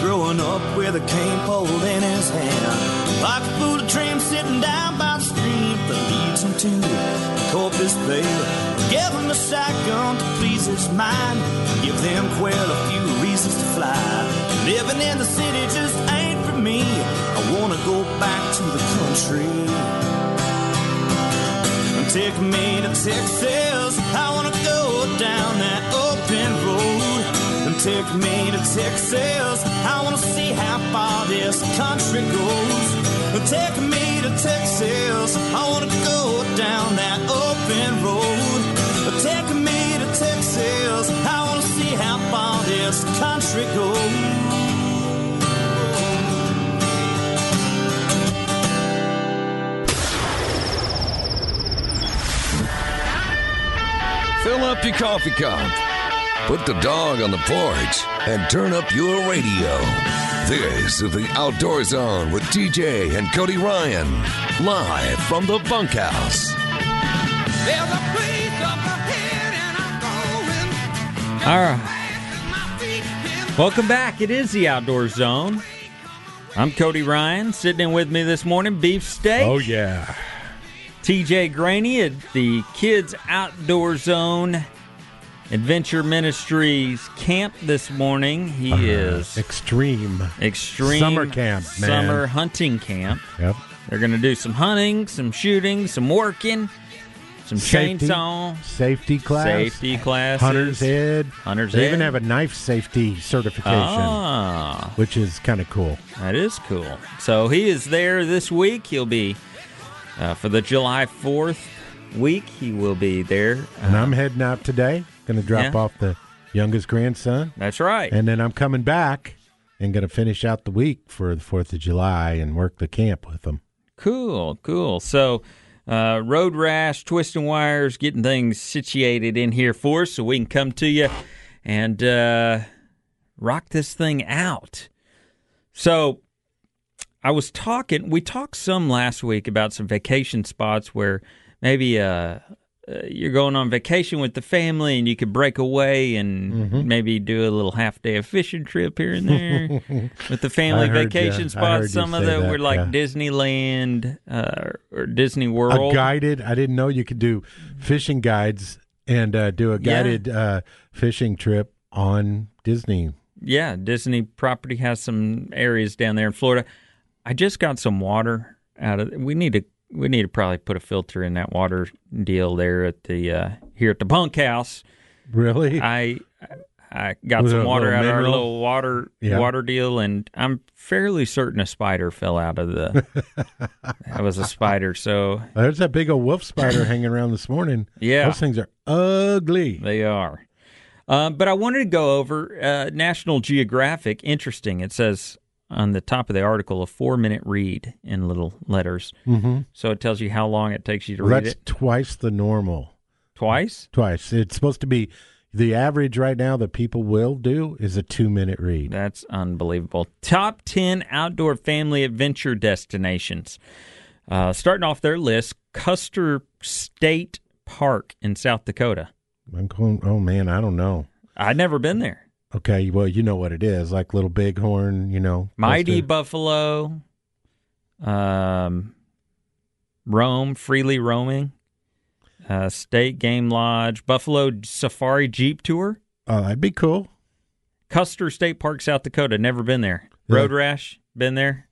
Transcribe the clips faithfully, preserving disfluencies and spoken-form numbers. growing up with a cane pole in his hand, pocket full of trim sitting down by the stream that leads him to the Corpus Bay. Give him a shotgun to please his mind, give them quail a few reasons to fly. Living in the city just ain't for me, I wanna go back to the country. Take me to Texas, I wanna go down that open road. And take me to Texas, I wanna see how far this country goes. And take me to Texas, I wanna go down that open road. And take me to Texas, I wanna see how far this country goes. Fill up your coffee cup, put the dog on the porch, and turn up your radio. This is The Outdoor Zone with T J and Cody Ryan, live from the bunkhouse. There's a place up ahead and I'm going. All right. Welcome back. It is The Outdoor Zone. I'm Cody Ryan. Sitting in with me this morning, Beefsteak. Oh, yeah. T J Greaney at the Kids Outdoor Zone Adventure Ministries Camp this morning. He uh, is... Extreme. Extreme. Summer camp, man. Summer hunting camp. Yep. They're going to do some hunting, some shooting, some working, some safety, chainsaw. Safety class. Safety classes. Hunter's Ed. Hunter's Ed. They even have a knife safety certification, ah, which is kind of cool. That is cool. So he is there this week. He'll be... Uh, for the July fourth week, he will be there. Uh, and I'm heading out today. Going to drop yeah. off the youngest grandson. That's right. And then I'm coming back and going to finish out the week for the fourth of July and work the camp with them. Cool, cool. So uh, Road Rash, twisting wires, getting things situated in here for us so we can come to you and uh, rock this thing out. So... I was talking, we talked some last week about some vacation spots where maybe uh, you're going on vacation with the family and you could break away and mm-hmm. maybe do a little half day of fishing trip here and there with the family vacation you. spots. Some of them were like yeah. Disneyland uh, or Disney World. A guided, I didn't know you could do fishing guides and uh, do a guided yeah. uh, fishing trip on Disney. Yeah, Disney property has some areas down there in Florida. I just got some water out of. We need to. We need to probably put a filter in that water deal there at the uh, here at the bunkhouse. Really? I I got Was some water out mineral? of our little water yeah. water deal, and I'm fairly certain a spider fell out of the. That was a spider. So there's that big old wolf spider hanging around this morning. Yeah, those things are ugly. They are. Uh, but I wanted to go over uh, National Geographic. Interesting. It says. On the top of the article, a four-minute read in little letters. Mm-hmm. So it tells you how long it takes you to well, read that's it. That's twice the normal. Twice? Twice. It's supposed to be the average right now that people will do is a two-minute read. That's unbelievable. Top ten outdoor family adventure destinations. Uh, starting off their list, Custer State Park in South Dakota. I'm going, oh, man, I don't know. I've never been there. Okay, well, you know what it is, like Little Bighorn, you know. Mighty to... Buffalo, um, roam, freely roaming, uh, State Game Lodge, Buffalo Safari Jeep Tour. Oh, uh, that'd be cool. Custer State Park, South Dakota, never been there. Road yeah. Rash, been there?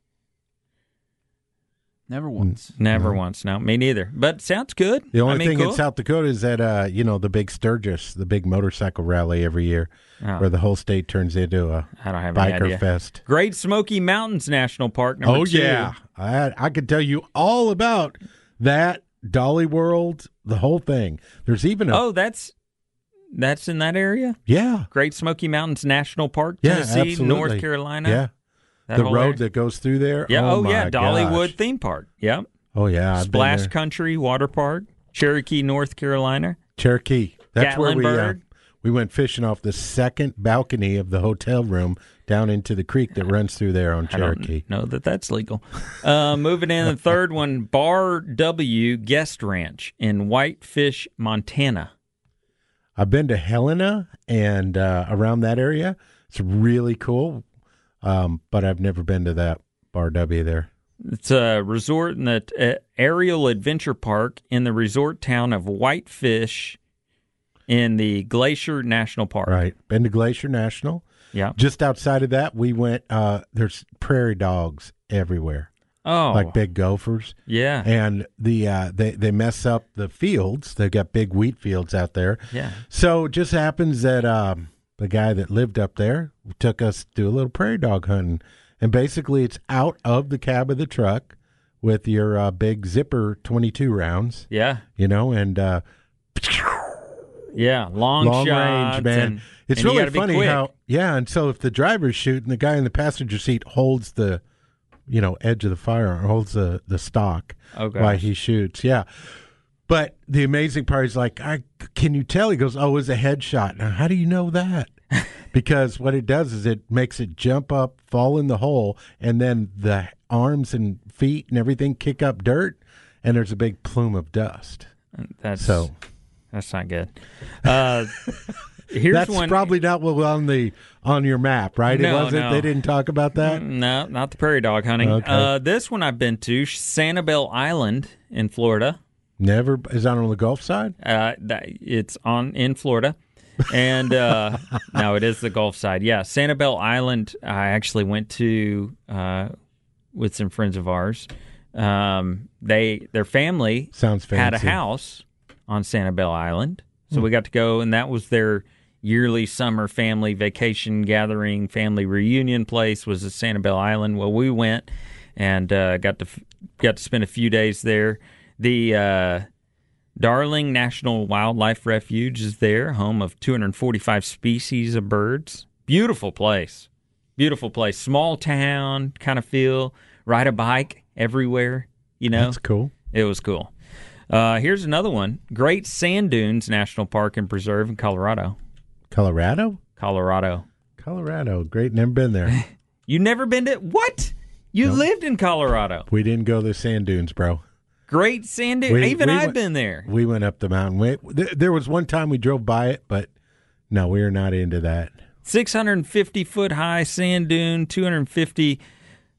Never once. Never no. once, no, me neither. But sounds good. The only I mean, thing cool. in South Dakota is that, uh, you know, the big Sturgis, the big motorcycle rally every year oh. where the whole state turns into a I don't have biker idea. fest. Great Smoky Mountains National Park, number oh, two. Oh, yeah. I, I could tell you all about that, Dolly World, the whole thing. There's even a... Oh, that's... That's in that area? Yeah. Great Smoky Mountains National Park, Tennessee, yeah, absolutely. North Carolina. Yeah. That the road area. that goes through there? Yeah. Oh, oh my yeah. Dollywood gosh. Theme Park. Yep. Oh, yeah. I've Splash Country Water Park, Cherokee, North Carolina. Cherokee. That's Gatlinburg. where we uh, we went fishing off the second balcony of the hotel room down into the creek that runs through there on I Cherokee. Don't know that that's legal. Uh, moving in, the third one, Bar W Guest Ranch in Whitefish, Montana. I've been to Helena and uh, around that area. It's really cool. um, but I've never been to that Bar W there. It's a resort in the uh, aerial adventure park in the resort town of Whitefish in the Glacier National Park. Right. Been to Glacier National. Yeah. Just outside of that, we went, uh, there's prairie dogs everywhere. Oh. Like big gophers. Yeah. And the uh, they, they mess up the fields. They've got big wheat fields out there. Yeah. So it just happens that um, the guy that lived up there took us to do a little prairie dog hunting. And basically it's out of the cab of the truck with your uh, big zipper twenty-two rounds. Yeah. You know, and... Uh, yeah, long, long shots. Range, man. And, it's and really funny how... Yeah, and so if the driver's shooting, the guy in the passenger seat holds the... you know, edge of the firearm, holds the, the stock oh, while he shoots. Yeah. But the amazing part is like, I, can you tell? He goes, oh, it was a headshot. Now, how do you know that? Because what it does is it makes it jump up, fall in the hole, and then the arms and feet and everything kick up dirt, and there's a big plume of dust. That's so. That's not good. Uh, here's that's one. Probably not what was on the on your map, right? No, it wasn't. No. They didn't talk about that. No, not the prairie dog hunting. Okay. Uh, this one I've been to, Sanibel Island in Florida. Never is that on the Gulf side? Uh, that, it's on in Florida, and uh, no, it is the Gulf side. Yeah, Sanibel Island. I actually went to uh, with some friends of ours. Um, they their family sounds fancy. Had a house on Sanibel Island. So we got to go, and that was their yearly summer family vacation gathering, family reunion place was at Sanibel Island. Well, we went and uh, got to got to spend a few days there. The uh, Darling National Wildlife Refuge is there, home of two hundred forty-five species of birds. Beautiful place. Beautiful place. Small town kind of feel. Ride a bike everywhere, you know. That's cool. It was cool. Uh, here's another one. Great Sand Dunes National Park and Preserve in Colorado. Colorado? Colorado. Colorado. Great. Never been there. You never been to... What? You nope. lived in Colorado. We didn't go to the sand dunes, bro. Great Sand Dunes. We, Even we I've went, been there. We went up the mountain. We, th- there was one time we drove by it, but no, we are not into that. six hundred fifty foot high sand dune, two hundred fifty...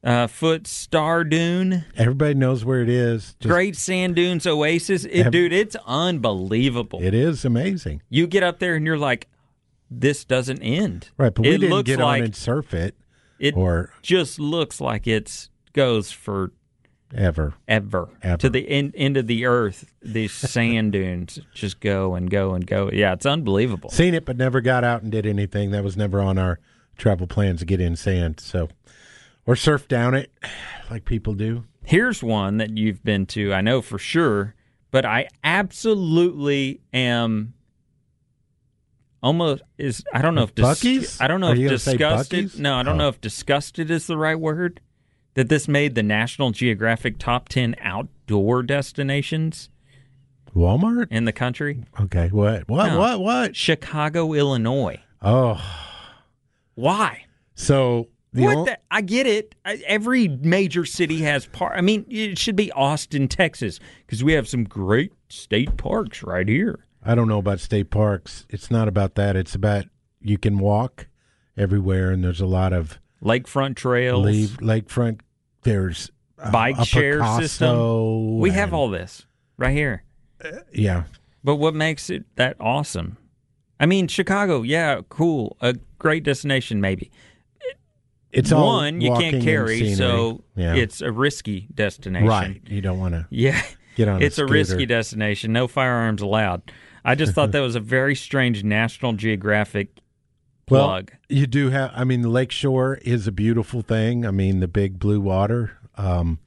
Uh, foot star dune. Everybody knows where it is. Just Great Sand Dunes Oasis. It, have, dude, it's unbelievable. It is amazing. You get up there and you're like, this doesn't end. Right, but we it didn't get like on and surf it. It or, just looks like it goes for ever. Ever. ever. To the end, end of the earth, these sand dunes just go and go and go. Yeah, it's unbelievable. Seen it, but never got out and did anything. That was never on our travel plans to get in sand, so... Or surf down it like people do. Here's one that you've been to, I know for sure, but I absolutely am almost is I don't know if dis- I don't know Are if disgusted. No, I don't oh. know if disgusted is the right word. That this made the National Geographic top ten outdoor destinations. Walmart? In the country. Okay, what? What no. what what? Chicago, Illinois. Oh. Why? So The what old, the, I get it. I, every major city has park. I mean, it should be Austin, Texas, because we have some great state parks right here. I don't know about state parks. It's not about that. It's about you can walk everywhere, and there's a lot of lakefront trails. Leave, lakefront. There's uh, bike share system. We and, have all this right here. Uh, yeah. But what makes it that awesome? I mean, Chicago. Yeah, cool. A great destination, maybe. It's one, you can't carry, so yeah. It's a risky destination. Right. You don't want to yeah. get on It's a, a risky destination. No firearms allowed. I just thought that was a very strange National Geographic well, plug. You do have, I mean, the lakeshore is a beautiful thing. I mean, the big blue water, um,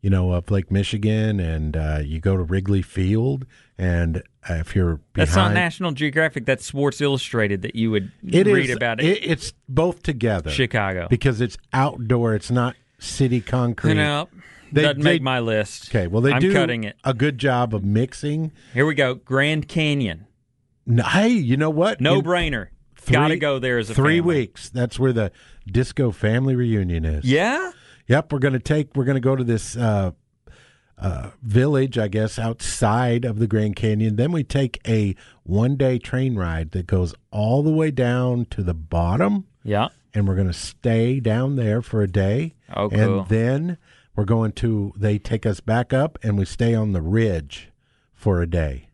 you know, up Lake Michigan, and uh, you go to Wrigley Field, and uh, if you're behind... That's not National Geographic. That's Sports Illustrated that you would it read is, about. It. it. It's both together. Chicago. Because it's outdoor. It's not city concrete. No, they, doesn't they, make my list. Okay, well, they I'm do cutting it. a good job of mixing. Here we go. Grand Canyon. No, hey, you know what? No-brainer. Got to go there as a Three family. weeks. That's where the disco family reunion is. Yeah? Yep, we're going to take, we're going to go to this uh, uh, village, I guess, outside of the Grand Canyon. Then we take a one-day train ride that goes all the way down to the bottom. Yeah. and we're going to stay down there for a day. Oh, cool. And then we're going to, they take us back up, and we stay on the ridge for a day.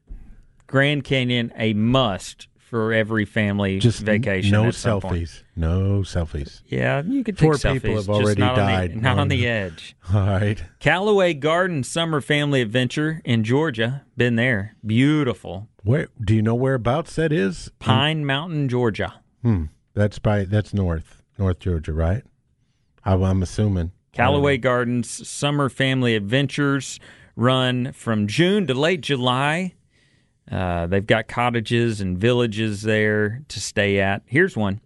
Grand Canyon, a must for every family Just vacation. No selfies. No selfies. Yeah, you could take Four selfies. Four people have already died. On the, not on the edge. All right. Callaway Garden Summer Family Adventure in Georgia. Been there. Beautiful. Where do you know whereabouts that is? Pine hmm. Mountain, Georgia. Hmm. That's by that's north, North Georgia, right? I, I'm assuming. Callaway Gardens Summer Family Adventures run from June to late July. Uh, they've got cottages and villages there to stay at. Here's one.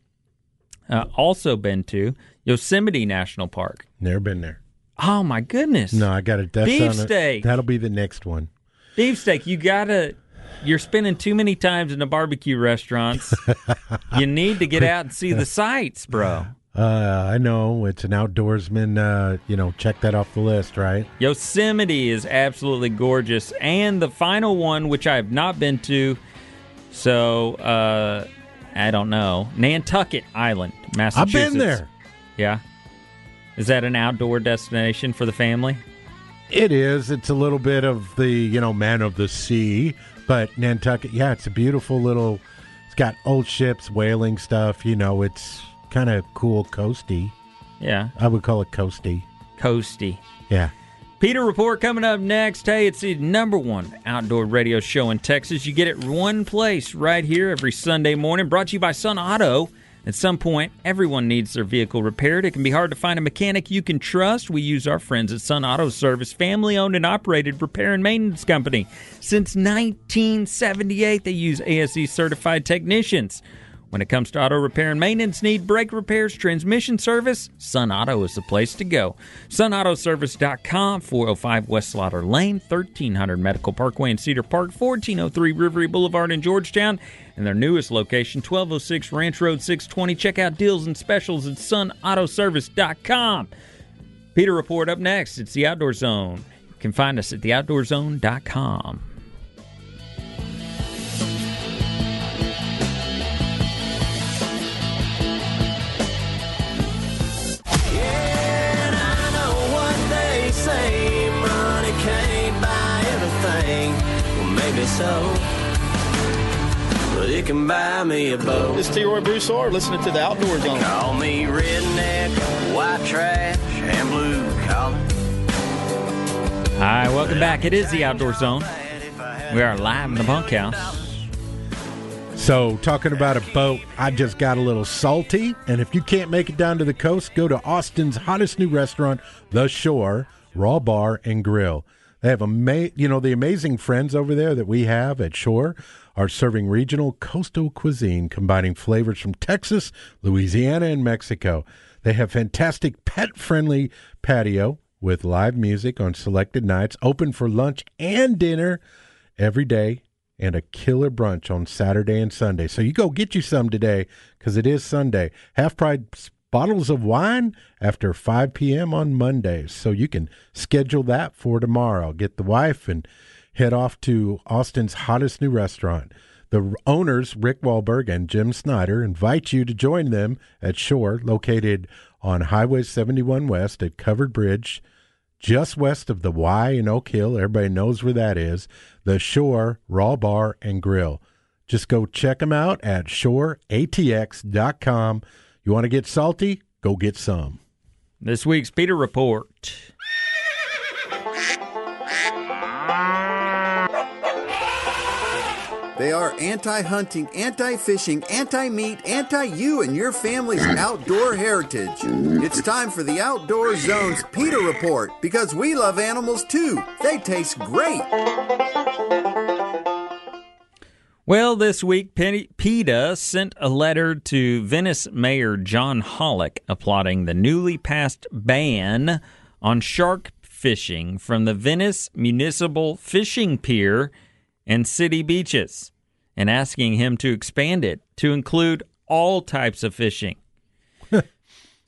Uh, also been to Yosemite National Park. Never been there. Oh, my goodness. No, I got it. Beefsteak. That'll be the next one. Beefsteak, you got to... You're spending too many times in the barbecue restaurants. You need to get out and see the sights, bro. Uh, I know. It's an outdoorsman. Uh, you know, check that off the list, right? Yosemite is absolutely gorgeous. And the final one, which I have not been to, so uh, I don't know. Nantucket Island, Massachusetts. I've been there. Yeah. Is that an outdoor destination for the family? It is. It's a little bit of the, you know, man of the sea. But Nantucket, yeah, it's a beautiful little, it's got old ships, whaling stuff, you know, it's kind of cool, coasty. Yeah. I would call it coasty. Coasty. Yeah. PETA Report coming up next. Hey, it's the number one outdoor radio show in Texas. You get it one place right here every Sunday morning. Brought to you by Sun Auto. At some point, everyone needs their vehicle repaired. It can be hard to find a mechanic you can trust. We use our friends at Sun Auto Service, family-owned and operated repair and maintenance company. Since nineteen seventy-eight, they use A S E-certified technicians. When it comes to auto repair and maintenance, need brake repairs, transmission service, Sun Auto is the place to go. sun auto service dot com, four oh five West Slaughter Lane, thirteen hundred Medical Parkway in Cedar Park, fourteen oh three Rivery Boulevard in Georgetown, and their newest location, twelve oh six Ranch Road six twenty. Check out deals and specials at sun auto service dot com. PETA Report up next. It's The Outdoor Zone. You can find us at the outdoor zone dot com. So, but it can buy me a boat. This is T-Roy Broussard listening to The Outdoor Zone. They call me redneck, white trash, and blue collar. All right, welcome back. It is The Outdoor Zone. We are live in the bunkhouse. So, talking about a boat, I just got a little salty. And if you can't make it down to the coast, go to Austin's hottest new restaurant, The Shore, Raw Bar and Grill. They have, ama- you know, the amazing friends over there that we have at Shore are serving regional coastal cuisine, combining flavors from Texas, Louisiana, and Mexico. They have fantastic pet-friendly patio with live music on selected nights, open for lunch and dinner every day, and a killer brunch on Saturday and Sunday. So you go get you some today because it is Sunday. Half-price bottles of wine after five p.m. on Mondays. So you can schedule that for tomorrow. Get the wife and head off to Austin's hottest new restaurant. The owners, Rick Wahlberg and Jim Snyder, invite you to join them at Shore, located on Highway seventy-one West at Covered Bridge, just west of the Y in Oak Hill. Everybody knows where that is. The Shore Raw Bar and Grill. Just go check them out at shore a t x dot com. You want to get salty? Go get some. This week's PETA Report. They are anti-hunting, anti-fishing, anti-meat, anti-you and your family's outdoor heritage. It's time for the Outdoor Zone's PETA Report, because we love animals too. They taste great. Well, this week, PETA sent a letter to Venice Mayor John Hollick applauding the newly passed ban on shark fishing from the Venice Municipal Fishing Pier and city beaches, and asking him to expand it to include all types of fishing.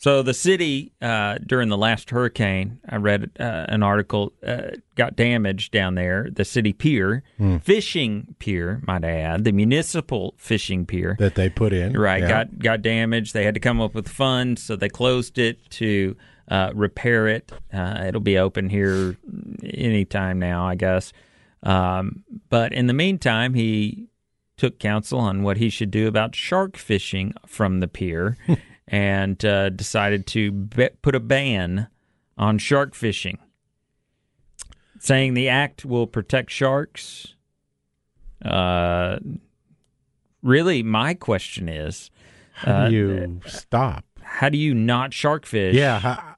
So the city, uh, during the last hurricane, I read uh, an article, uh, got damaged down there. The city pier, mm. fishing pier, might I add, the municipal fishing pier. That they put in. Right, yeah. got, got damaged. They had to come up with funds, so they closed it to uh, repair it. Uh, it'll be open here anytime now, I guess. Um, but in the meantime, he took counsel on what he should do about shark fishing from the pier. And uh, decided to be- put a ban on shark fishing, saying the act will protect sharks. Uh, really, my question is... How uh, do you stop? How do you not shark fish? Yeah. How-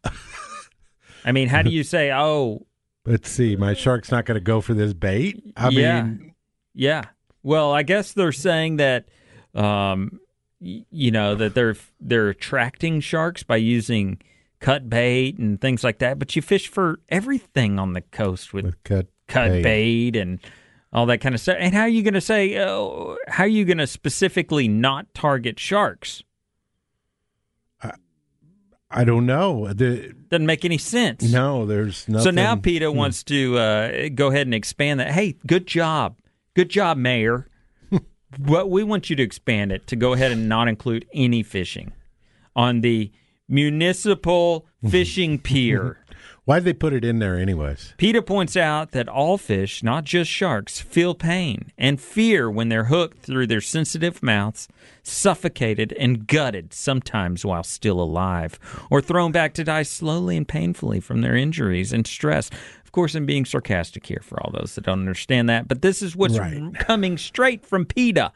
I mean, how do you say, oh... Let's see, my shark's not going to go for this bait? I yeah, mean... Yeah. Well, I guess they're saying that... Um, you know, that they're they're attracting sharks by using cut bait and things like that. But you fish for everything on the coast with, with cut, cut bait. bait and all that kind of stuff. And how are you going to say, oh, how are you going to specifically not target sharks? I, I don't know. The, Doesn't make any sense. No, there's nothing. So now PETA hmm. wants to uh, go ahead and expand that. Hey, good job. Good job, Mayor. What we want you to expand it to go ahead and not include any fishing on the municipal fishing pier. Why did they put it in there anyways? PETA points out that all fish, not just sharks, feel pain and fear when they're hooked through their sensitive mouths, suffocated and gutted, sometimes while still alive, or thrown back to die slowly and painfully from their injuries and stress. Of course, I'm being sarcastic here for all those that don't understand that, but this is what's right. coming straight from PETA.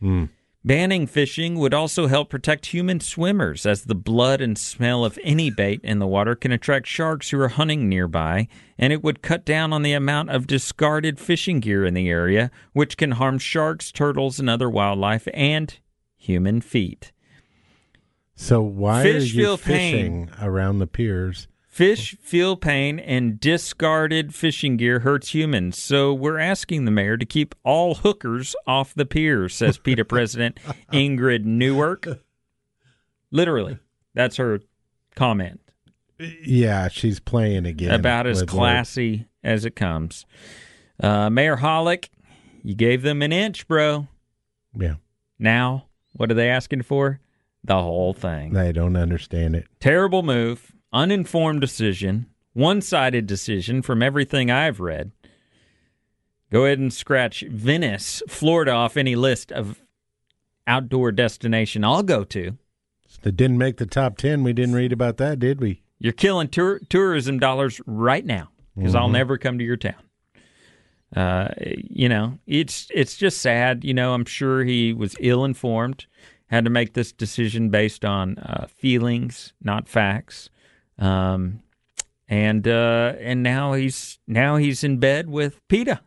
Mm. Banning fishing would also help protect human swimmers, as the blood and smell of any bait in the water can attract sharks who are hunting nearby, and it would cut down on the amount of discarded fishing gear in the area, which can harm sharks, turtles, and other wildlife, and human feet. So why Fish are you fishing pain. around the piers? Fish feel pain, and discarded fishing gear hurts humans. So we're asking the mayor to keep all hookers off the pier, says PETA President Ingrid Newark. Literally, that's her comment. Yeah, she's playing again. About as classy Lord. as it comes. Uh, Mayor Hollick, you gave them an inch, bro. Yeah. Now, what are they asking for? The whole thing. They don't understand it. Terrible move. Uninformed decision, one-sided decision from everything I've read. Go ahead and scratch Venice, Florida off any list of outdoor destination I'll go to. It didn't make the top ten. We didn't read about that, did we? You're killing tour- tourism dollars right now because mm-hmm. I'll never come to your town. Uh, you know, it's it's just sad. You know, I'm sure he was ill-informed, had to make this decision based on uh, feelings, not facts. Um, and uh, and now he's now he's in bed with PETA,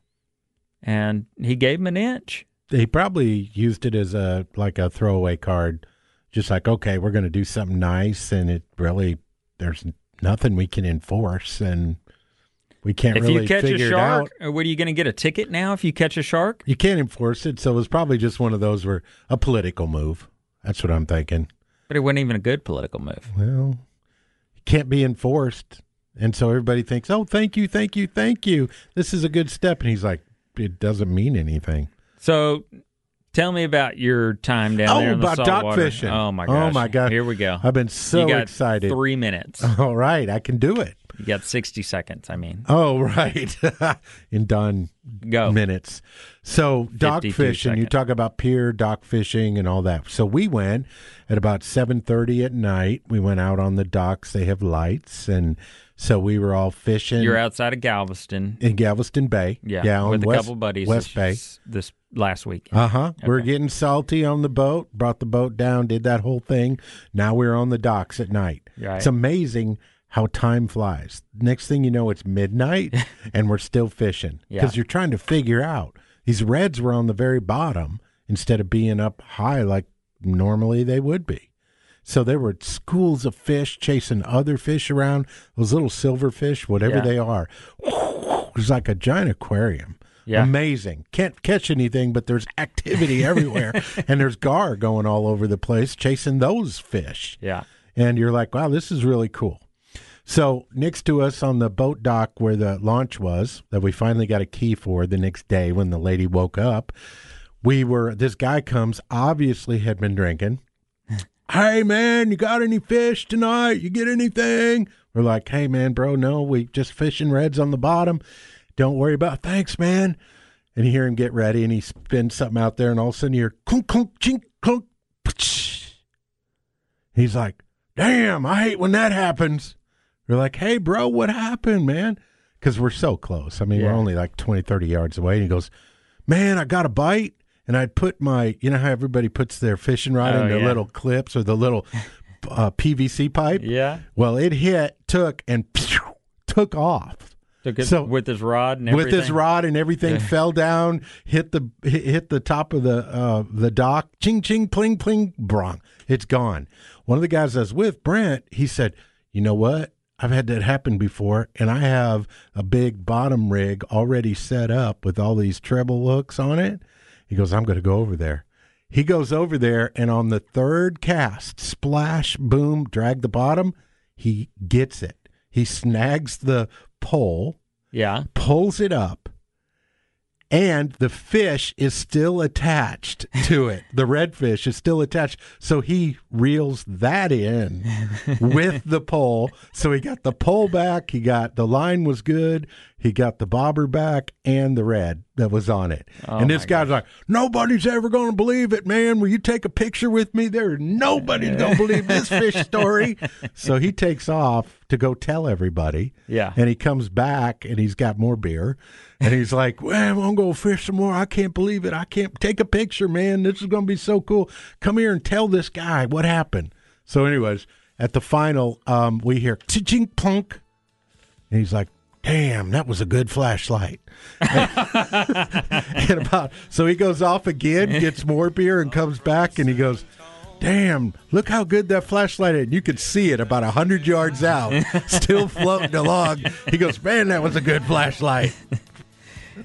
and he gave him an inch. He probably used it as a like a throwaway card, just like, okay, we're going to do something nice, and it really there's nothing we can enforce, and we can't if really you catch figure a shark, it out. What are you going to get a ticket now if you catch a shark? You can't enforce it, so it was probably just one of those where a political move. That's what I'm thinking. But it wasn't even a good political move. Well. Can't be enforced, and so everybody thinks, oh, thank you, thank you, thank you. This is a good step, and he's like, it doesn't mean anything. So tell me about your time down oh, there in the saltwater. Oh, about dock fishing. Oh, my gosh. Oh, my gosh. Here we go. I've been so you got excited. three minutes. All right, I can do it. You got sixty seconds, I mean. Oh, right. In done go. minutes. So dock fishing, seconds. You talk about pier, dock fishing, and all that. So we went at about seven thirty at night. We went out on the docks. They have lights, and so we were all fishing. You're outside of Galveston. In Galveston Bay. Yeah, yeah with a West, couple buddies West Bay. This, this last week. Uh-huh. Okay. We're getting salty on the boat, brought the boat down, did that whole thing. Now we're on the docks at night. Right. It's amazing how time flies. Next thing you know, it's midnight, and we're still fishing. Because yeah. you're trying to figure out. These reds were on the very bottom instead of being up high like normally they would be. So there were schools of fish chasing other fish around, those little silverfish, whatever yeah. they are. It was like a giant aquarium. Yeah. Amazing. Can't catch anything, but there's activity everywhere, and there's gar going all over the place chasing those fish. Yeah. and you're like, wow, this is really cool. So next to us on the boat dock where the launch was, that we finally got a key for the next day when the lady woke up, we were, this guy comes, obviously had been drinking. Hey, man, you got any fish tonight? You get anything? We're like, hey, man, bro, no, we just fishing reds on the bottom. Don't worry about it. Thanks, man. And you hear him get ready, and he spins something out there, and all of a sudden you hear clunk, clunk, chink, clunk. He's like, damn, I hate when that happens. We're like, hey, bro, what happened, man? Because we're so close. I mean, yeah. We're only like twenty, thirty yards away. And he goes, man, I got a bite. And I'd put my, you know how everybody puts their fishing rod oh, in their yeah. little clips or the little uh, P V C pipe? Yeah. Well, it hit, took, and pew, took off. Took it so, with his rod and everything? With his rod and everything fell down, hit the hit the top of the uh, the dock. Ching, ching, pling, pling, brong. It's gone. One of the guys I was with, Brent, he said, you know what? I've had that happen before, and I have a big bottom rig already set up with all these treble hooks on it. He goes, I'm going to go over there. He goes over there, and on the third cast, splash, boom, drag the bottom, he gets it. He snags the pole, yeah, pulls it up, and the fish is still attached to it. The redfish is still attached. So he reels that in with the pole. So he got the pole back. He got the line was good. He got the bobber back and the red that was on it. Oh, and this guy's gosh. like, nobody's ever going to believe it, man. Will you take a picture with me? There, nobody's going to believe this fish story. So he takes off to go tell everybody. Yeah. And he comes back and he's got more beer. And he's like, well, I'm going to go fish some more. I can't believe it. I can't take a picture, man. This is going to be so cool. Come here and tell this guy what happened. So anyways, at the final, um, we hear chink plunk. And he's like, damn, that was a good flashlight. and about, so he goes off again, gets more beer, and comes back, and he goes, damn, look how good that flashlight is. And you could see it about one hundred yards out, still floating along. He goes, man, that was a good flashlight.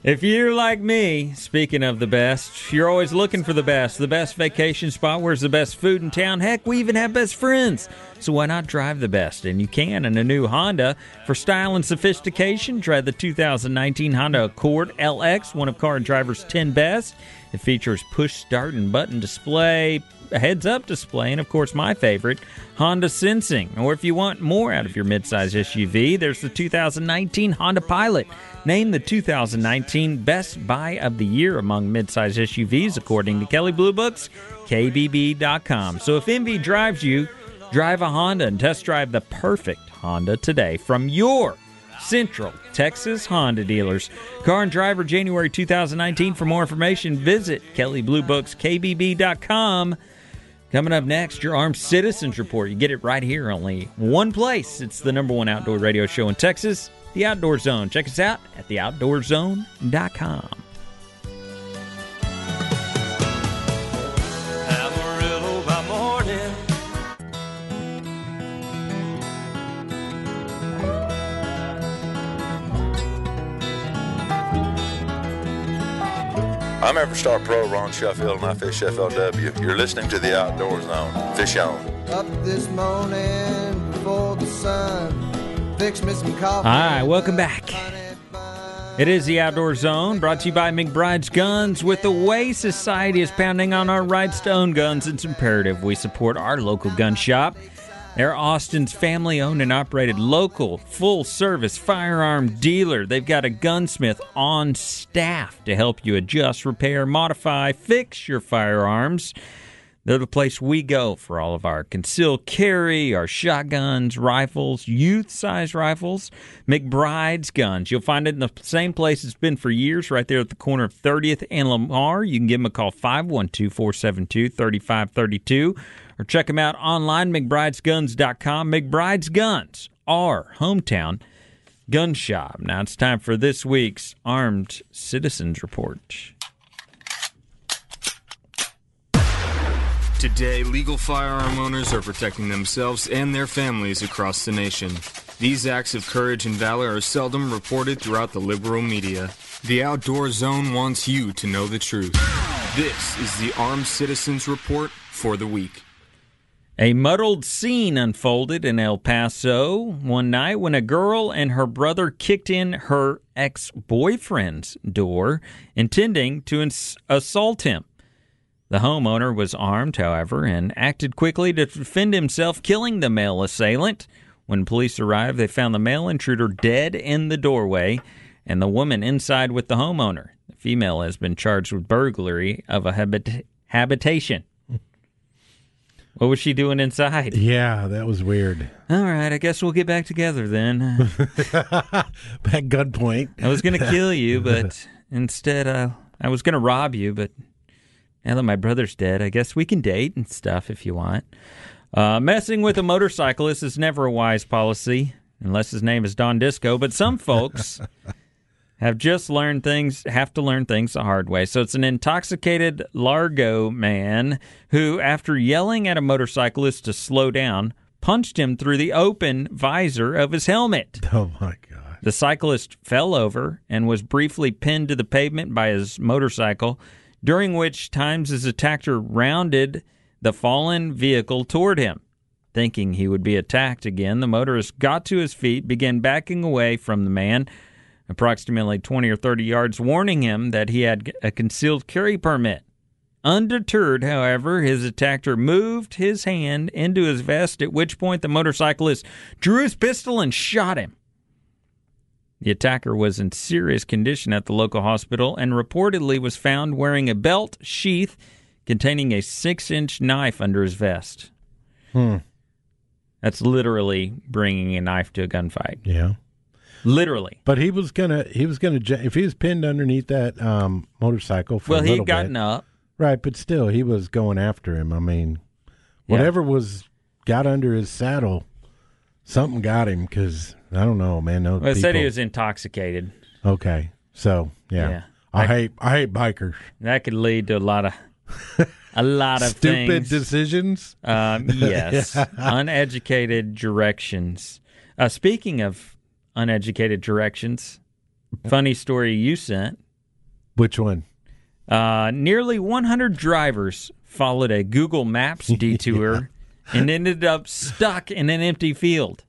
If you're like me, speaking of the best, you're always looking for the best, the best vacation spot, where's the best food in town. Heck, we even have best friends. So why not drive the best? And you can in a new Honda. For style and sophistication, try the two thousand nineteen Honda Accord L X, one of Car and Driver's ten best. It features push start and button display, a heads-up display, and, of course, my favorite, Honda Sensing. Or if you want more out of your midsize S U V, there's the two thousand nineteen Honda Pilot. Named the two thousand nineteen Best Buy of the Year among midsize S U Vs, according to Kelley Blue Book's K B B dot com. So if envy drives you, drive a Honda and test drive the perfect Honda today from your Central Texas Honda dealers. Car and Driver, January two thousand nineteen. For more information, visit Kelley Blue Books K B B dot com. Coming up next, your Armed Citizens Report. You get it right here, only one place. It's the number one outdoor radio show in Texas, The Outdoor Zone. Check us out at the outdoor zone dot com. Amarillo by morning. I'm Everstar Pro Ron Sheffield, and I fish F L W. You're listening to The Outdoor Zone. Fish on. Up this morning before the sun. Fix me some coffee. All right, welcome back. It is The Outdoor Zone, brought to you by McBride's Guns. With the way society is pounding on our rights to own guns, it's imperative we support our local gun shop. They're Austin's family-owned and operated local full-service firearm dealer. They've got a gunsmith on staff to help you adjust, repair, modify, fix your firearms. They're the place we go for all of our concealed carry, our shotguns, rifles, youth-size rifles, McBride's Guns. You'll find it in the same place it's been for years, right there at the corner of thirtieth and Lamar. You can give them a call, five one two, four seven two, three five three two. Or check them out online, McBride's Guns dot com. McBride's Guns, our hometown gun shop. Now it's time for this week's Armed Citizens Report. Today, legal firearm owners are protecting themselves and their families across the nation. These acts of courage and valor are seldom reported throughout the liberal media. The Outdoor Zone wants you to know the truth. This is the Armed Citizens Report for the week. A muddled scene unfolded in El Paso one night when a girl and her brother kicked in her ex-boyfriend's door, intending to ins- assault him. The homeowner was armed, however, and acted quickly to defend himself, killing the male assailant. When police arrived, they found the male intruder dead in the doorway and the woman inside with the homeowner. The female has been charged with burglary of a habit- habitation. What was she doing inside? Yeah, that was weird. All right, I guess we'll get back together then. At gunpoint. I was going to kill you, but instead uh, I was going to rob you, but now that my brother's dead, I guess we can date and stuff if you want. Uh, messing with a motorcyclist is never a wise policy, unless his name is Don Disco, but some folks have just learned things, have to learn things the hard way. So it's an intoxicated Largo man who, after yelling at a motorcyclist to slow down, punched him through the open visor of his helmet. Oh, my God. The cyclist fell over and was briefly pinned to the pavement by his motorcycle, during which times his attacker rounded the fallen vehicle toward him. Thinking he would be attacked again, the motorist got to his feet, began backing away from the man, approximately twenty or thirty yards, warning him that he had a concealed carry permit. Undeterred, however, his attacker moved his hand into his vest, at which point the motorcyclist drew his pistol and shot him. The attacker was in serious condition at the local hospital and reportedly was found wearing a belt sheath containing a six-inch knife under his vest. Hmm. That's literally bringing a knife to a gunfight. Yeah. Literally, but he was gonna. He was gonna. If he was pinned underneath that um, motorcycle for well, a little bit. Well, he had gotten up, right? But still, he was going after him. I mean, whatever yeah. was got under his saddle, something got him. Because I don't know, man. Those well, it people... said he was intoxicated. Okay, so yeah, yeah. I that, hate. I hate bikers. That could lead to a lot of a lot of stupid things. Decisions. Um, yes, yeah. Uneducated directions. Uh, speaking of. Uneducated directions. Funny story you sent. Which one? Uh, nearly one hundred drivers followed a Google Maps detour yeah. and ended up stuck in an empty field.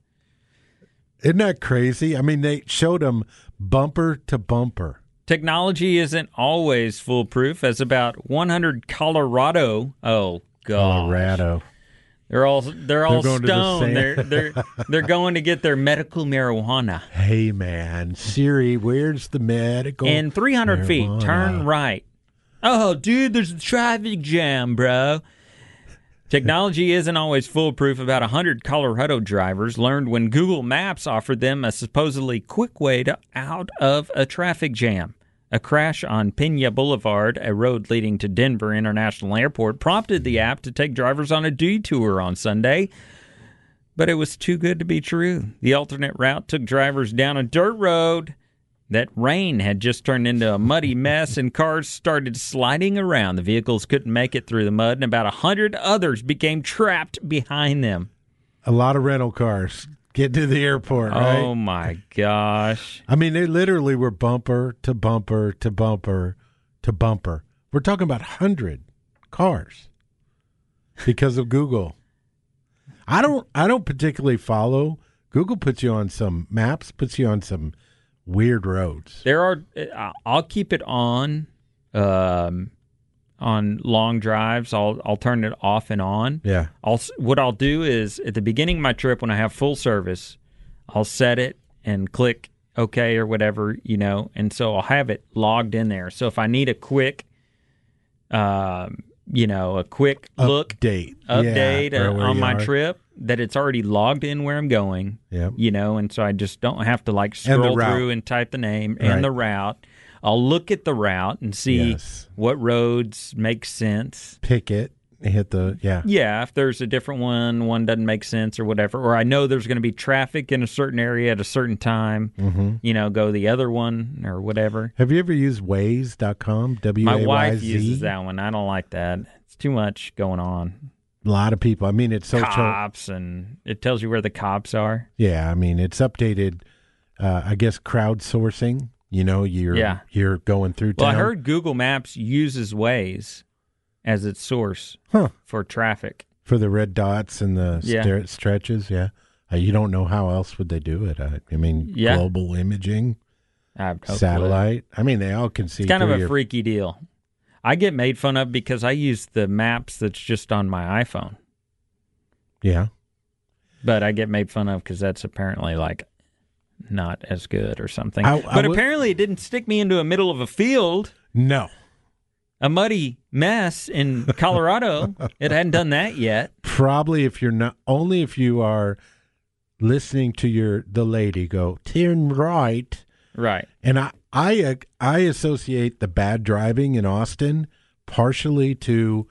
Isn't that crazy? I mean, they showed them bumper to bumper. Technology isn't always foolproof, as about one hundred Colorado. Oh, God. Colorado. They're all they're all they're stoned. The they're they're they're going to get their medical marijuana. Hey man, Siri, where's the medical? And three hundred marijuana? Feet, turn right. Oh, dude, there's a traffic jam, bro. Technology isn't always foolproof. About one hundred Colorado drivers learned when Google Maps offered them a supposedly quick way to out of a traffic jam. A crash on Pena Boulevard, a road leading to Denver International Airport, prompted the app to take drivers on a detour on Sunday, but it was too good to be true. The alternate route took drivers down a dirt road that rain had just turned into a muddy mess, and cars started sliding around. The vehicles couldn't make it through the mud, and about one hundred others became trapped behind them. A lot of rental cars. Get to the airport, right? Oh, my gosh. I mean, they literally were bumper to bumper to bumper to bumper. We're talking about one hundred cars because of Google. I don't I don't particularly follow. Google puts you on some maps, puts you on some weird roads. There are. I'll keep it on um, on long drives. I'll I'll turn it off and on. Yeah. I'll what I'll do is at the beginning of my trip when I have full service, I'll set it and click okay or whatever, you know, and so I'll have it logged in there. So if I need a quick, um, you know, a quick look update update yeah, uh, on my are. trip that it's already logged in where I'm going. Yeah. You know, and so I just don't have to like scroll and through and type the name right. and the route. I'll look at the route and see yes. what roads make sense. Pick it, hit the, yeah. Yeah, if there's a different one, one doesn't make sense or whatever, or I know there's going to be traffic in a certain area at a certain time, mm-hmm. you know, go the other one or whatever. Have you ever used Waze dot com? W A Y Z? My wife uses that one. I don't like that. It's too much going on. A lot of people. I mean, it's so... Cops, tro- and it tells you where the cops are. Yeah, I mean, it's updated, uh, I guess, crowdsourcing. You know, you're yeah. you're going through town. Well, I heard Google Maps uses Waze as its source huh. for traffic. For the red dots and the yeah. st- stretches, yeah. Uh, you don't know how else would they do it. I, I mean, yeah. global imaging, I satellite. I mean, they all can see. It's kind of a your... freaky deal. I get made fun of because I use the maps that's just on my iPhone. Yeah. But I get made fun of because that's apparently like not as good or something. I, I but would... apparently it didn't stick me into the middle of a field. No. A muddy mess in Colorado. It hadn't done that yet. Probably if you're not, only if you are listening to your the lady go, turn right. Right. And I, I, I associate the bad driving in Austin partially to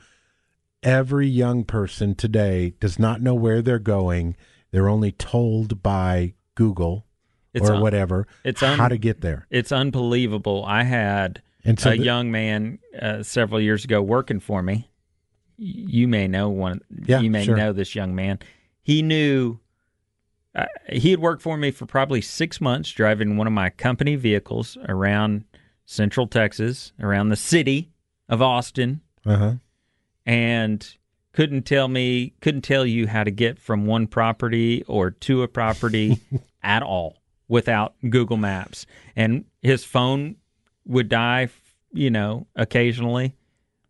every young person today does not know where they're going. They're only told by Google it's or un- whatever it's un- how to get there. It's unbelievable. I had... And so a the, young man uh, several years ago working for me, you may know one. Yeah, you may sure. know this young man. He knew uh, he had worked for me for probably six months driving one of my company vehicles around Central Texas, around the city of Austin, uh-huh. and couldn't tell me couldn't tell you how to get from one property or to a property at all without Google Maps, and his phone would die, you know, occasionally,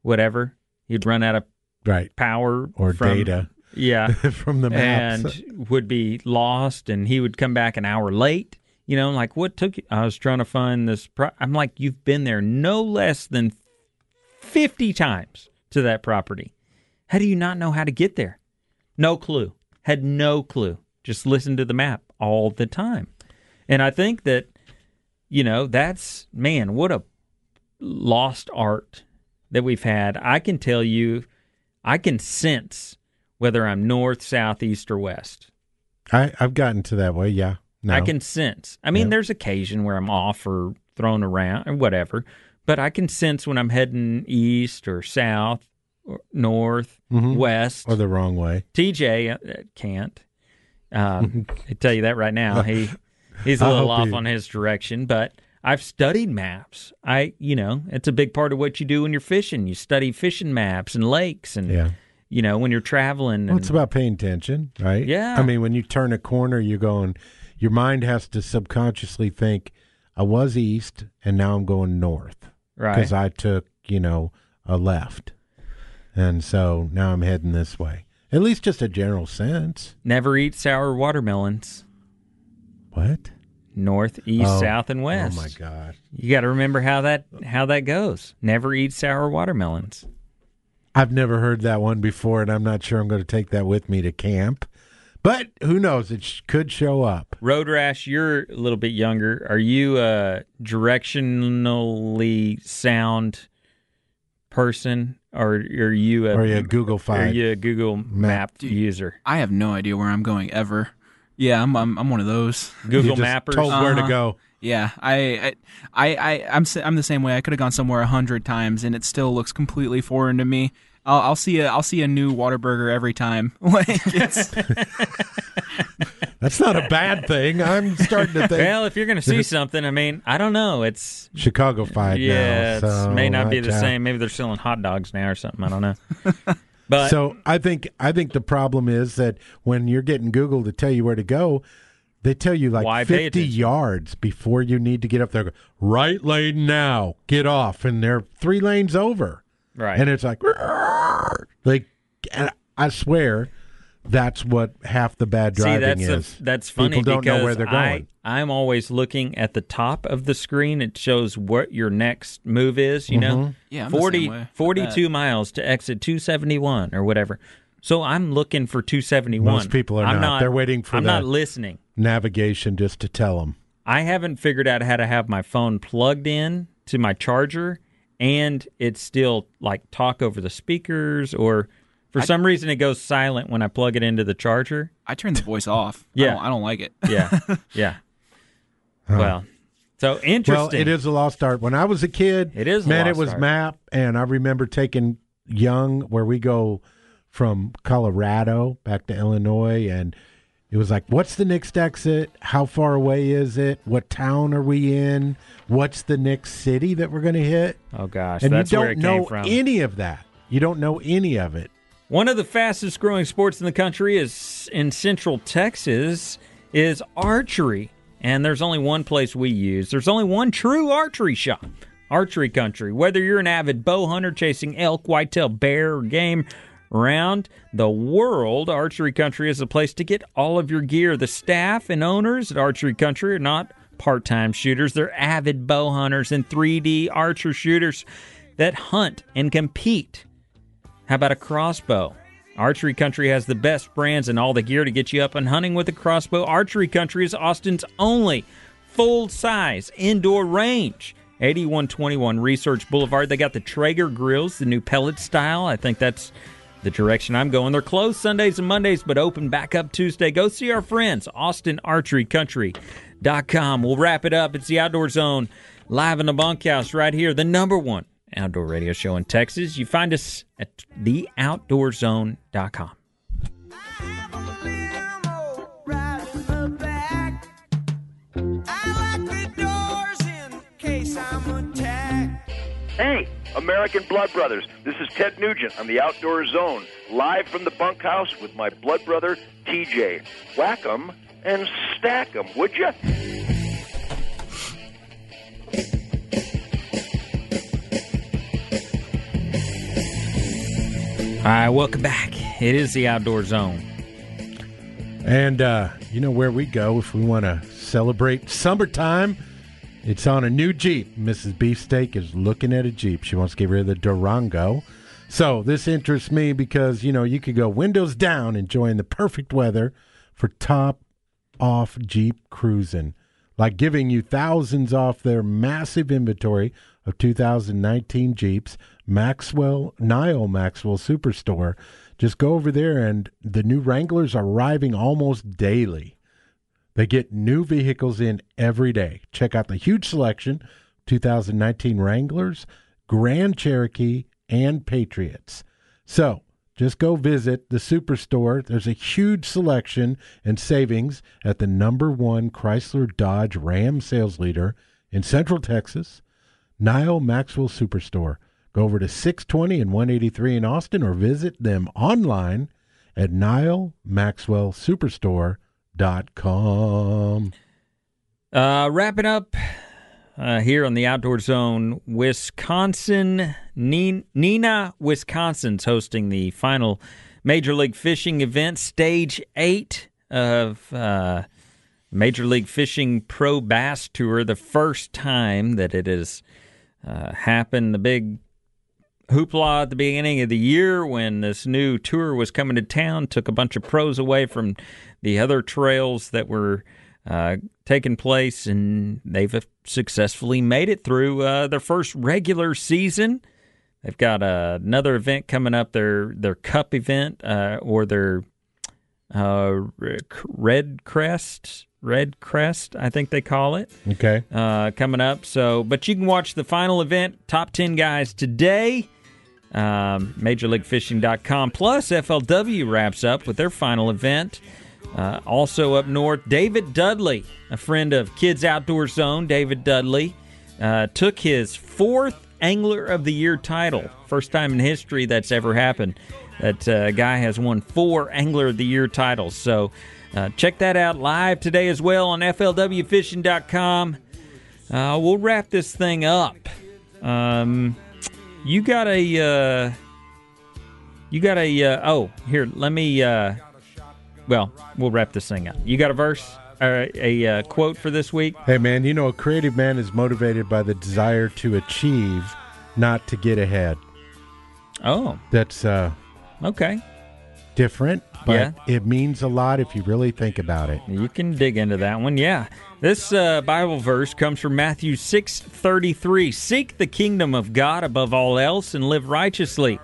whatever. He'd run out of right. power. Or from, data. Yeah. from the maps. And would be lost, and he would come back an hour late. You know, like, what took you? I was trying to find this. Pro- I'm like, you've been there no less than fifty times to that property. How do you not know how to get there? No clue. Had no clue. Just listen to the map all the time. And I think that, you know, that's, man, what a lost art that we've had. I can tell you, I can sense whether I'm north, south, east, or west. I, I've gotten to that way, yeah. No. I can sense. I mean, yeah. there's occasion where I'm off or thrown around or whatever, but I can sense when I'm heading east or south, or north, mm-hmm. west. Or the wrong way. T J uh, can't. Um, I tell you that right now. He... He's a little off he... on his direction, but I've studied maps. I, you know, it's a big part of what you do when you're fishing. You study fishing maps and lakes and, yeah. you know, when you're traveling. And... Well, it's about paying attention, right? Yeah. I mean, when you turn a corner, you're going, your mind has to subconsciously think, I was east and now I'm going north. Right. Because I took, you know, a left. And so now I'm heading this way. At least just a general sense. Never eat sour watermelons. What? North, east, oh, south, and west. Oh my God! You got to remember how that how that goes. Never eat sour watermelons. I've never heard that one before, and I'm not sure I'm going to take that with me to camp. But who knows? It sh- could show up. Road Rash, you're a little bit younger. Are you a directionally sound person, or are you a, are you a Google Fi- Are you a Google Map, Map user? I have no idea where I'm going ever. Yeah, I'm, I'm I'm one of those Google Mappers. Told uh-huh. where to go. Yeah, I I I I'm I'm the same way. I could have gone somewhere a hundred times, and it still looks completely foreign to me. I'll, I'll see a I'll see a new Whataburger every time. Like it's... That's not a bad thing. I'm starting to think. Well, if you're gonna see something, I mean, I don't know. It's Chicago-fied yeah, now. Yeah, so it may not right be the out. same. Maybe they're selling hot dogs now or something. I don't know. But, so I think I think the problem is that when you're getting Google to tell you where to go, they tell you like fifty yards before you need to get up there. Right lane now, get off, and they're three lanes over. Right, and it's like, like I swear, that's what half the bad driving See, that's is. A, that's funny People don't because know where they're going. I, I'm always looking at the top of the screen. It shows what your next move is, you mm-hmm. know? Yeah, I'm forty, forty-two miles to exit two seventy-one or whatever. So I'm looking for two seventy-one. Most people are not. not. They're waiting for I'm not listening. Navigation just to tell them. I haven't figured out how to have my phone plugged in to my charger, and it's still like talk over the speakers or... For I, some reason, it goes silent when I plug it into the charger. I turn the voice off. Yeah. I don't, I don't like it. yeah. Yeah. Huh. Well, so interesting. Well, it is a lost art. When I was a kid, it is man, a lost it was art. map, and I remember taking young, where we go from Colorado back to Illinois, and it was like, what's the next exit? How far away is it? What town are we in? What's the next city that we're going to hit? Oh, gosh. And that's you don't where it know came from. any of that. You don't know any of it. One of the fastest growing sports in the country is in Central Texas is archery. And there's only one place we use. There's only one true archery shop, Archery Country. Whether you're an avid bow hunter chasing elk, whitetail, bear, or game around the world, Archery Country is the place to get all of your gear. The staff and owners at Archery Country are not part-time shooters. They're avid bow hunters and three D archer shooters that hunt and compete. How about a crossbow? Archery Country has the best brands and all the gear to get you up and hunting with a crossbow. Archery Country is Austin's only full-size indoor range. eighty-one twenty-one Research Boulevard. They got the Traeger grills, the new pellet style. I think that's the direction I'm going. They're closed Sundays and Mondays, but open back up Tuesday. Go see our friends, austin archery country dot com. We'll wrap it up. It's the Outdoor Zone, live in the bunkhouse right here, the number one outdoor radio show in Texas. You find us at the outdoor zone dot com. Hey, American Blood Brothers, this is Ted Nugent on the Outdoor Zone, live from the bunkhouse with my blood brother, T J. Whack 'em and stack 'em, would ya? All right, welcome back. It is the Outdoor Zone. And uh, you know where we go if we want to celebrate summertime? It's on a new Jeep. Missus Beefsteak is looking at a Jeep. She wants to get rid of the Durango. So this interests me because, you know, you could go windows down enjoying the perfect weather for top-off Jeep cruising, like giving you thousands off their massive inventory of two thousand nineteen Jeeps. Maxwell, Nyle Maxwell Superstore. Just go over there, and the new Wranglers are arriving almost daily. They get new vehicles in every day. Check out the huge selection, two thousand nineteen Wranglers, Grand Cherokee, and Patriots. So just go visit the Superstore. There's a huge selection and savings at the number one Chrysler Dodge Ram sales leader in Central Texas, Nyle Maxwell Superstore. Go over to six twenty and one eighty-three in Austin or visit them online at nyle maxwell superstore dot com. Uh, wrapping up uh, here on the Outdoor Zone, Wisconsin, Neen- Neenah, Wisconsin's hosting the final Major League Fishing event, Stage eight of uh, Major League Fishing Pro Bass Tour, the first time that it has uh, happened. The big hoopla at the beginning of the year when this new tour was coming to town took a bunch of pros away from the other trails that were uh, taking place, and they've successfully made it through uh, their first regular season. They've got uh, another event coming up, their their cup event uh, or their uh, Red Crest. Red Crest, I think they call it. Okay. Uh, coming up. So, but you can watch the final event, top ten guys today. Um, major league fishing dot com. Plus, F L W wraps up with their final event. Uh, also up north, David Dudley, a friend of Kids Outdoor Zone, David Dudley, uh, took his fourth Angler of the Year title. First time in history that's ever happened. That uh, guy has won four Angler of the Year titles. So, Uh, check that out live today as well on F L W fishing dot com. Uh, we'll wrap this thing up. Um, you got a, uh, you got a, uh, oh, here, let me, uh, well, we'll wrap this thing up. You got a verse, or a, a uh, quote for this week? Hey, man, you know, a creative man is motivated by the desire to achieve, not to get ahead. Oh. That's, uh. Okay. Different, but yeah. It means a lot if you really think about it. You can dig into that one, yeah. This uh, Bible verse comes from Matthew six thirty-three. Seek the kingdom of God above all else and live righteously,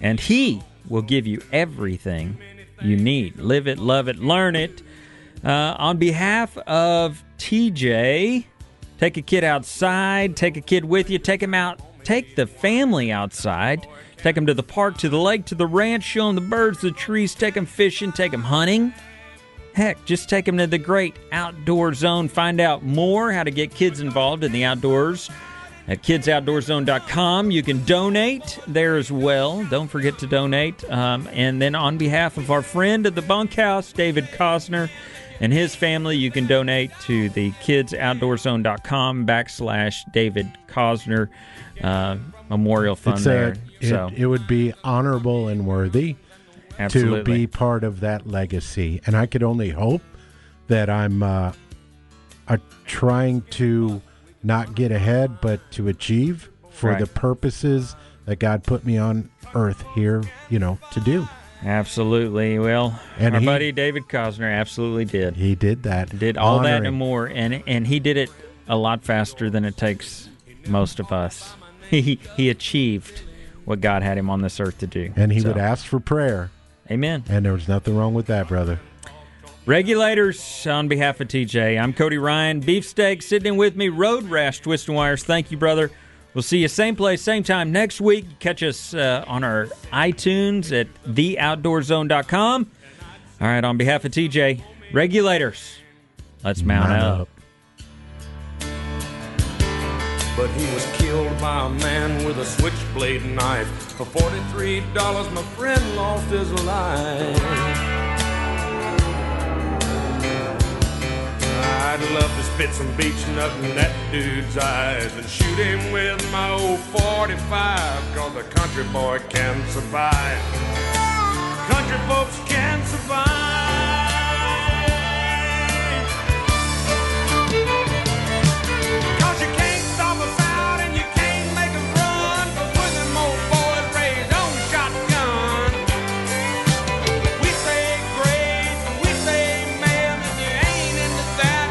and He will give you everything you need. Live it, love it, learn it. Uh, on behalf of T J, take a kid outside, take a kid with you, take him out, take the family outside. Take them to the park, to the lake, to the ranch, show them the birds, the trees, take them fishing, take them hunting. Heck, just take them to the Great Outdoor Zone. Find out more how to get kids involved in the outdoors at kids outdoor zone dot com. You can donate there as well. Don't forget to donate. Um, and then on behalf of our friend at the bunkhouse, David Cosner, and his family, you can donate to the kids outdoor zone dot com backslash David Cosner uh, Memorial Fund it's there. A, so. it, it would be honorable and worthy Absolutely. to be part of that legacy. And I could only hope that I'm uh, uh, trying to not get ahead, but to achieve for right. the purposes that God put me on earth here, you know, to do. Absolutely. Well, and our he, buddy David Cosner absolutely did. He did that. Did all honoring. that and more. And and he did it a lot faster than it takes most of us. He he achieved what God had him on this earth to do. And he so. would ask for prayer. Amen. And there was nothing wrong with that, brother. Regulators, on behalf of T J, I'm Cody Ryan. Beefsteak sitting in with me. Road Rash, Twist and Wires. Thank you, brother. We'll see you same place, same time next week. Catch us uh, on our iTunes at the outdoor zone dot com. All right, on behalf of T J, regulators, let's mount up. up. But he was killed by a man with a switchblade knife. For forty-three dollars, my friend lost his life. I'd love to spit some beach nut in that dude's eyes and shoot him with my old forty-five, cause a country boy can survive. Country folks can survive. Cause you can't stop us out and you can't make us run, but with them old boys raised on shotgun. We say grace and we say man, if you ain't into that,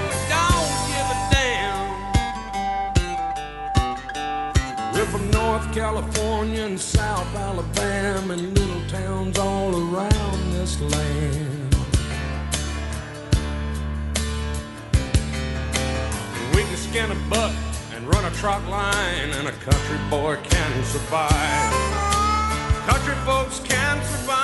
we don't give a damn. We're from North California and South Alabama and little towns all around this land. We can skin a buck and run a trot line, and a country boy can survive. Country folks can survive.